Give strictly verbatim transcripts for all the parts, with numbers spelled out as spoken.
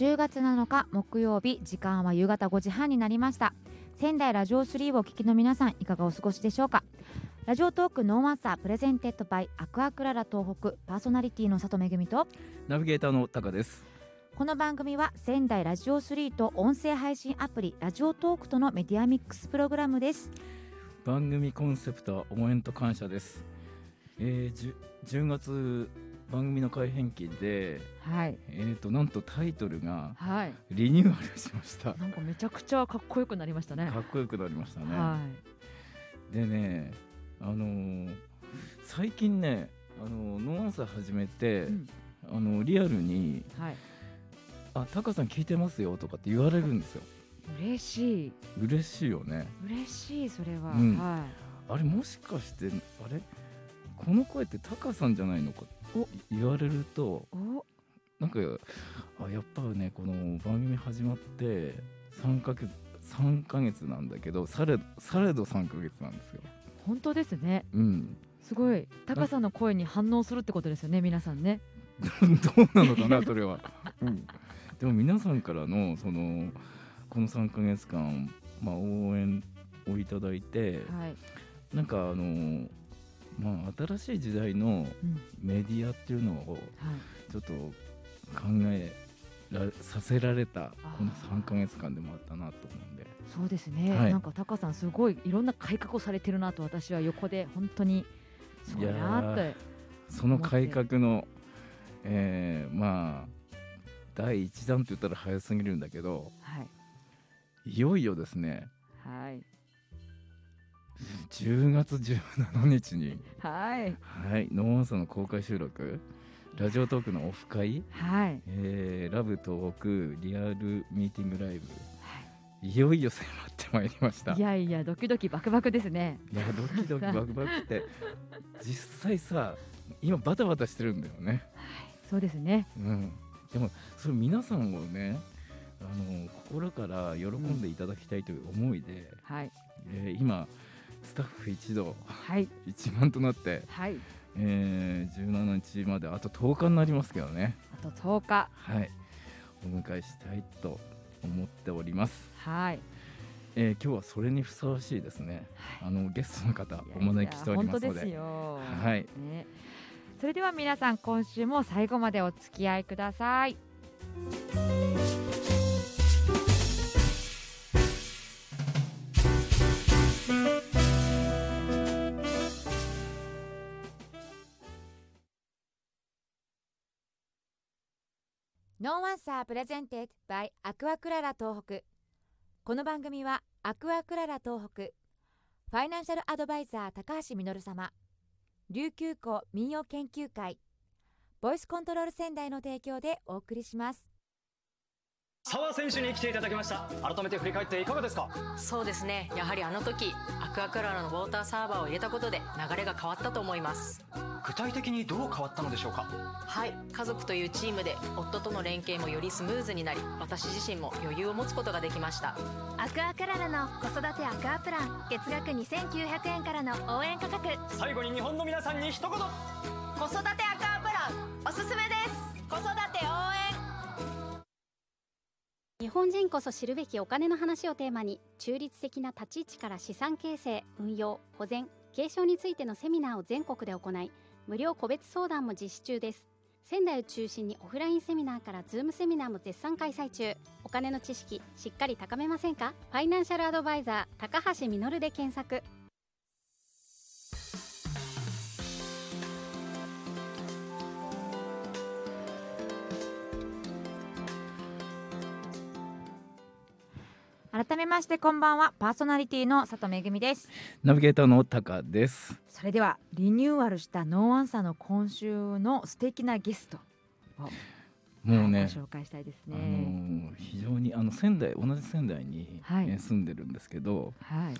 じゅうがつなのか木曜日、時間は夕方ごじはんになりました。仙台ラジオスリーをお聞きの皆さん、いかがお過ごしでしょうか。ラジオトークノーアンサープレゼンテッドバイアクアクララ東北、パーソナリティの佐藤恵とナビゲーターの高です。この番組は仙台ラジオスリーと音声配信アプリラジオトークとのメディアミックスプログラムです。番組コンセプトは応援と感謝です。えー、じゅうがつ番組の改編期で、はい、えー、となんとタイトルがリニューアルしました、はい、なんかめちゃくちゃかっこよくなりましたね。かっこよくなりましたね、はい、でね、あのー、最近ね、あのー、ノーアンサー始めて、うん、あのー、リアルに、はい、あ、タカさん聞いてますよとかって言われるんですよ。嬉しい。嬉しいよね。嬉しい、それは、うん、はい、あれ、もしかしてあれこの声ってタカさんじゃないのかって言われると、なんかあ、やっぱね、この番組始まってさんかげつなんだけど、されどさんかげつなんですよ。本当ですね、うん、すごい。タカさんの声に反応するってことですよね、皆さんね。どうなのかなそれは、うん、でも皆さんからの、そのこのさんかげつかん、まあ、応援をいただいて、はい、なんかあの、まあ、新しい時代のメディアっていうのをちょっと考えらさせられたこのさんかげつかんでもあったなと思うんで。そうですね、はい、なんかタカさんすごいいろんな改革をされてるなと、私は横で本当にすごいなって。その改革の、えー、まあ第一弾って言ったら早すぎるんだけど、はい、いよいよですね、はい、じゅうがつじゅうしちにちに、はい、はい、ノーアンサーの公開収録、ラジオトークのオフ会、はい、えー、ラブ東北リアルミーティングライブ、はい、いよいよ迫ってまいりました。いやいや、ドキドキバクバクですね。いや、ドキドキバクバクって実際さ、今バタバタしてるんだよね、はい、そうですね、うん、でもそれ皆さんをね、あの心から喜んでいただきたいという思いで、うん、はい、えー、今スタッフ一同、はい、一丸となって、はい、えー、じゅうしちにちまであととおかになりますけどね、あととおか、はい、お迎えしたいと思っております。はい、えー、今日はそれにふさわしいですね、はい、あのゲストの方お招きしておりますので。いやいや、本当ですよ、はい、ね、それでは皆さん、今週も最後までお付き合いください。No Answer presented by アクアクララ東北。この番組はアクアクララ東北ファイナンシャルアドバイザー高橋実様、琉球湖民謡研究会、ボイスコントロール仙台の提供でお送りします。澤選手に来ていただきました。改めて振り返っていかがですか。そうですね、やはりあの時アクアクララのウォーターサーバーを入れたことで流れが変わったと思います。具体的にどう変わったのでしょうか。はい、家族というチームで夫との連携もよりスムーズになり、私自身も余裕を持つことができました。アクアクララの子育てアクアプラン、月額にせんきゅうひゃくえんからの応援価格。最後に日本の皆さんに一言。子育てアクアプランおすすめです。子育て応援。日本人こそ知るべきお金の話をテーマに、中立的な立ち位置から資産形成、運用、保全、継承についてのセミナーを全国で行い、無料個別相談も実施中です。仙台を中心にオフラインセミナーからズームセミナーも絶賛開催中。お金の知識しっかり高めませんか。ファイナンシャルアドバイザー高橋実で検索。改めましてこんばんは、パーソナリティの佐藤恵です。ナビゲーターのタカです。それではリニューアルしたノーアンサーの今週の素敵なゲストをもうね、はい、ご紹介したいですね、あのー、非常にあの仙台、同じ仙台に、はい、えー、住んでるんですけど、はい、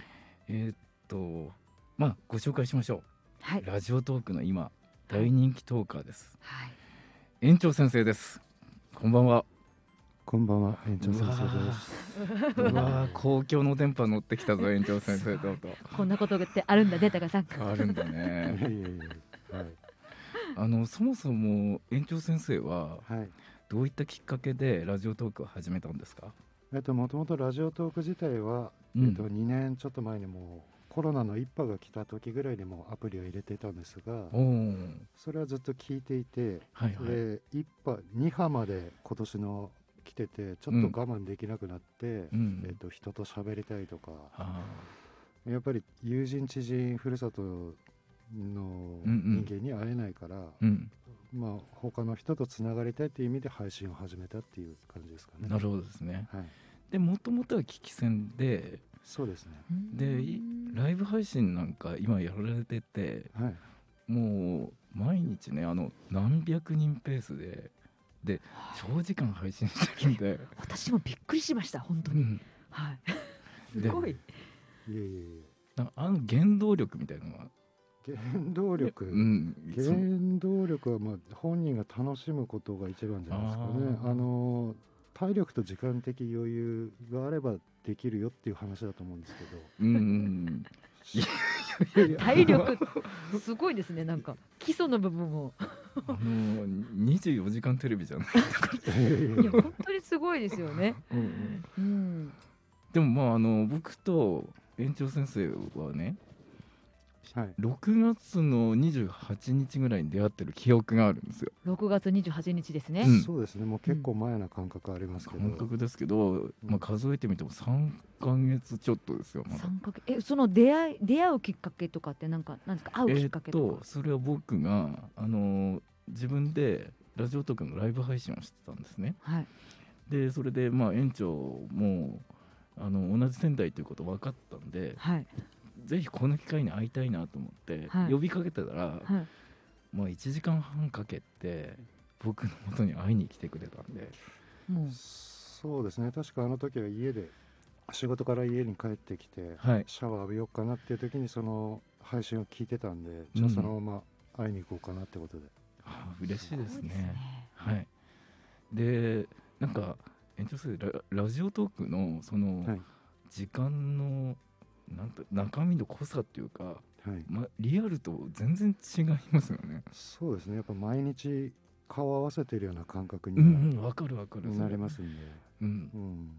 えー、っとまあご紹介しましょう、はい、ラジオトークの今大人気トーカーです、はい、園長先生です。こんばんは。こんばんは、園長先生です。うわー、公共の電波乗ってきたぞ園長先生とこんなことってあるんだね、高さん。あるんだね。いやいやいや、はい、あのそもそも園長先生は、はい、どういったきっかけでラジオトークを始めたんですか？えっと、もともとラジオトーク自体は、うん、えっと、にねんちょっと前にもコロナの一波が来た時ぐらいでもアプリを入れていたんですが、それはずっと聞いていて、はいはい、でいち波に波まで今年の来ててちょっと我慢できなくなって、うん、えっと、人と喋りたいとか、うん、やっぱり友人知人ふるさとの人間に会えないから、うんうん、まあ、他の人とつながりたいっていう意味で配信を始めたっていう感じですかね。なるほどですね、はい、でもともとは聞き戦で、そうですね、でライブ配信なんか今やられてて、はい、もう毎日ね、あの何百人ペースでで長時間配信してるんで私もびっくりしました本当に、うん、はいすごい、いやいやいや、あの原動力みたいなのは、原動力、うん、原動力はまあ本人が楽しむことが一番じゃないですかね。あ、あの体力と時間的余裕があればできるよっていう話だと思うんですけど、うんうん体力すごいですね、なんか基礎の部分もあのにじゅうよじかんテレビじゃないいや本当にすごいですよねうん、うんうん、でもまああの僕と園長先生はね、はい、ろくがつのにじゅうはちにちぐらいに出会ってる記憶があるんですよ。ろくがつにじゅうはちにちですね、うん、そうですね、もう結構前な感覚ありますけど、うん、感覚ですけど、まあ、数えてみてもさんかげつちょっとですよ、まださんかげつ。え、その出会い、出会うきっかけとかってなんかなんですか？会うきっかけとか、えー、っとそれは僕が、あのー、自分でラジオトークのライブ配信をしてたんですね、はい、でそれでまあ園長もあの同じ仙台ということ分かったんで、はい、ぜひこの機会に会いたいなと思って呼びかけてたら、はいはい、まあ、いちじかんはんかけて僕の元に会いに来てくれたんで、うん、そうですね、確かあの時は家で仕事から家に帰ってきて、はい、シャワー浴びようかなっていう時にその配信を聞いてたんで、じゃあそのまま会いに行こうかなってことで、うん、はあ、嬉しいですね、はい、でなんか園長先生 ラ, ラジオトークのその時間の、はい、なんと中身の濃さっていうか、はい、ま、リアルと全然違いますよね。そうですね、やっぱ毎日顔合わせてるような感覚には、うんうん、分かる分かるなりますんで、うんうん、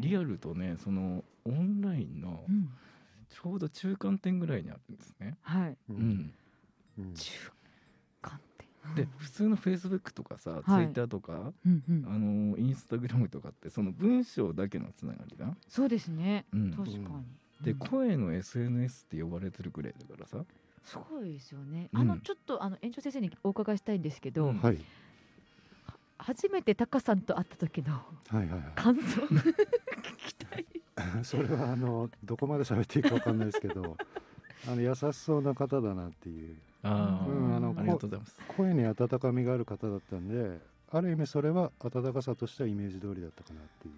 リ, リアルとね、そのオンラインのちょうど中間点ぐらいにあるんですね、はい、うんうん、中間点、うん、で普通の Facebook とかさ、はい、Twitter とか、うんうん、あのインスタグラムとかってその文章だけのつながりだ。そうですね、うん、確かに。で、うん、声の エスエヌエス って呼ばれてるくらいだからさ、すごいですよね、うん、あのちょっとあの園長先生にお伺いしたいんですけど、うん、はい、初めてタカさんと会った時の感想、はいはいはい、聞きたいそれはあのどこまで喋っていいか分かんないですけどあの優しそうな方だなっていう、あ、うん、あの、ありがとうございます。声に温かみがある方だったんで、ある意味それは温かさとしてはイメージ通りだったかなっていう、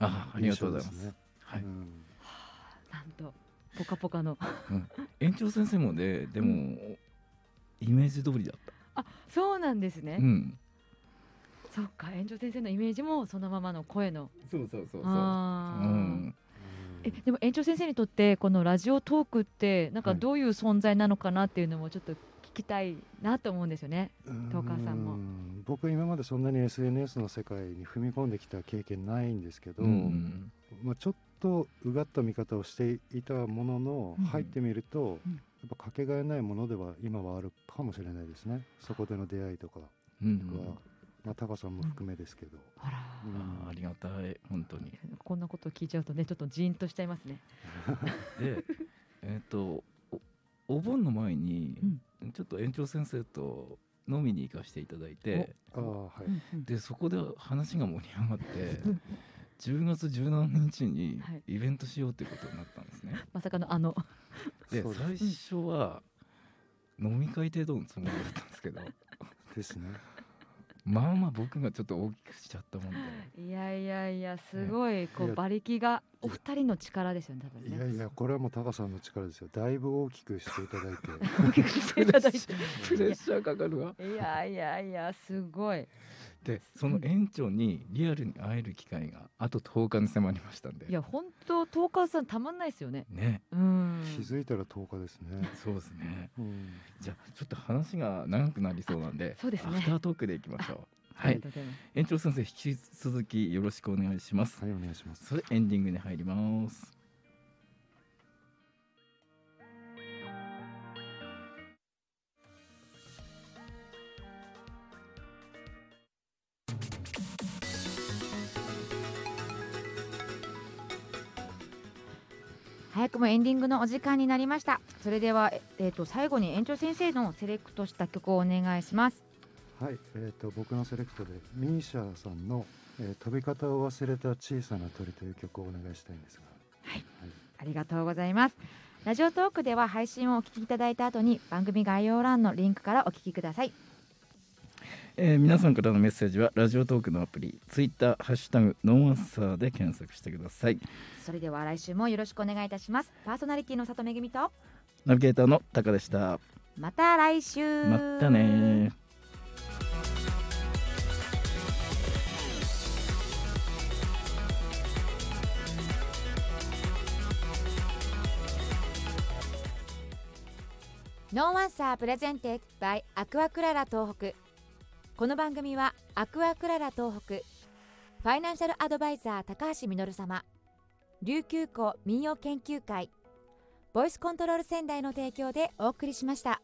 あ、ありがとうございます、ね、はい、うん、はあ、なんとポカポカの、うん、園長先生もね、でも、うん、イメージ通りだった。あ、そうなんですね、うん、そっか、園長先生のイメージもそのままの声の、そうそうそうそう、あ、うん、え、でも園長先生にとってこのラジオトークってなんかどういう存在なのかなっていうのもちょっと聞きたいなと思うんですよね、はい、トーカーさんも。僕今までそんなに エスエヌエス の世界に踏み込んできた経験ないんですけど、うん、まあ、ちょっとうがった見方をしていたものの、入ってみるとやっぱかけがえないものでは今はあるかもしれないですね、そこでの出会いとか、うんとか、まあ、タカさんも含めですけど、うん、あら、うん、あ, ありがたい、本当にこんなこと聞いちゃうとね、ちょっとジーンとしちゃいますねで、えー、と お, お盆の前に、うん、ちょっと園長先生と飲みに行かせていただいて、あ、はい、でそこで話が盛り上がってじゅうがつじゅうしちにちにイベントしようということになったんですね、はい、まさかのあので最初は飲み会程度のつもりだったんですけどですね、まあまあ僕がちょっと大きくしちゃったもんで、いやいやいや、すごいこう馬力が、お二人の力ですよね、多分ね。いやいや、これはもうタカさんの力ですよ、だいぶ大きくしていただいて大きくしていただいてプレッシャーかかるわ。いやいやいや、すごい。でその園長にリアルに会える機会があととおかに迫りましたんで、いや本当とおかさんたまんないですよね、ね、うん、気づいたらとおかですね。そうですね、うん、じゃあちょっと話が長くなりそうなんで、そうですね、アフタートークでいきましょう。はい、園長先生引き続きよろしくお願いします。はい、お願いします。それエンディングに入ります。早くもエンディングのお時間になりました。それでは、えー、と最後に園長先生のセレクトした曲をお願いします。はい、えー、と僕のセレクトでミーシャさんの、えー、飛び方を忘れた小さな鳥という曲をお願いしたいんですが、はい、はい、ありがとうございます。ラジオトークでは配信をお聞きいただいた後に番組概要欄のリンクからお聞きください。えー、皆さんからのメッセージはラジオトークのアプリツイッターハッシュタグノーアンサーで検索してください。それでは来週もよろしくお願いいたします。パーソナリティの佐藤恵とナビゲーターのタカでした。また来週。またね。ノーアンサープレゼンテッド by アクアクララ東北。この番組はアクアクララ東北ファイナンシャルアドバイザー高橋実様、琉球湖民謡研究会、ボイスコントロール仙台の提供でお送りしました。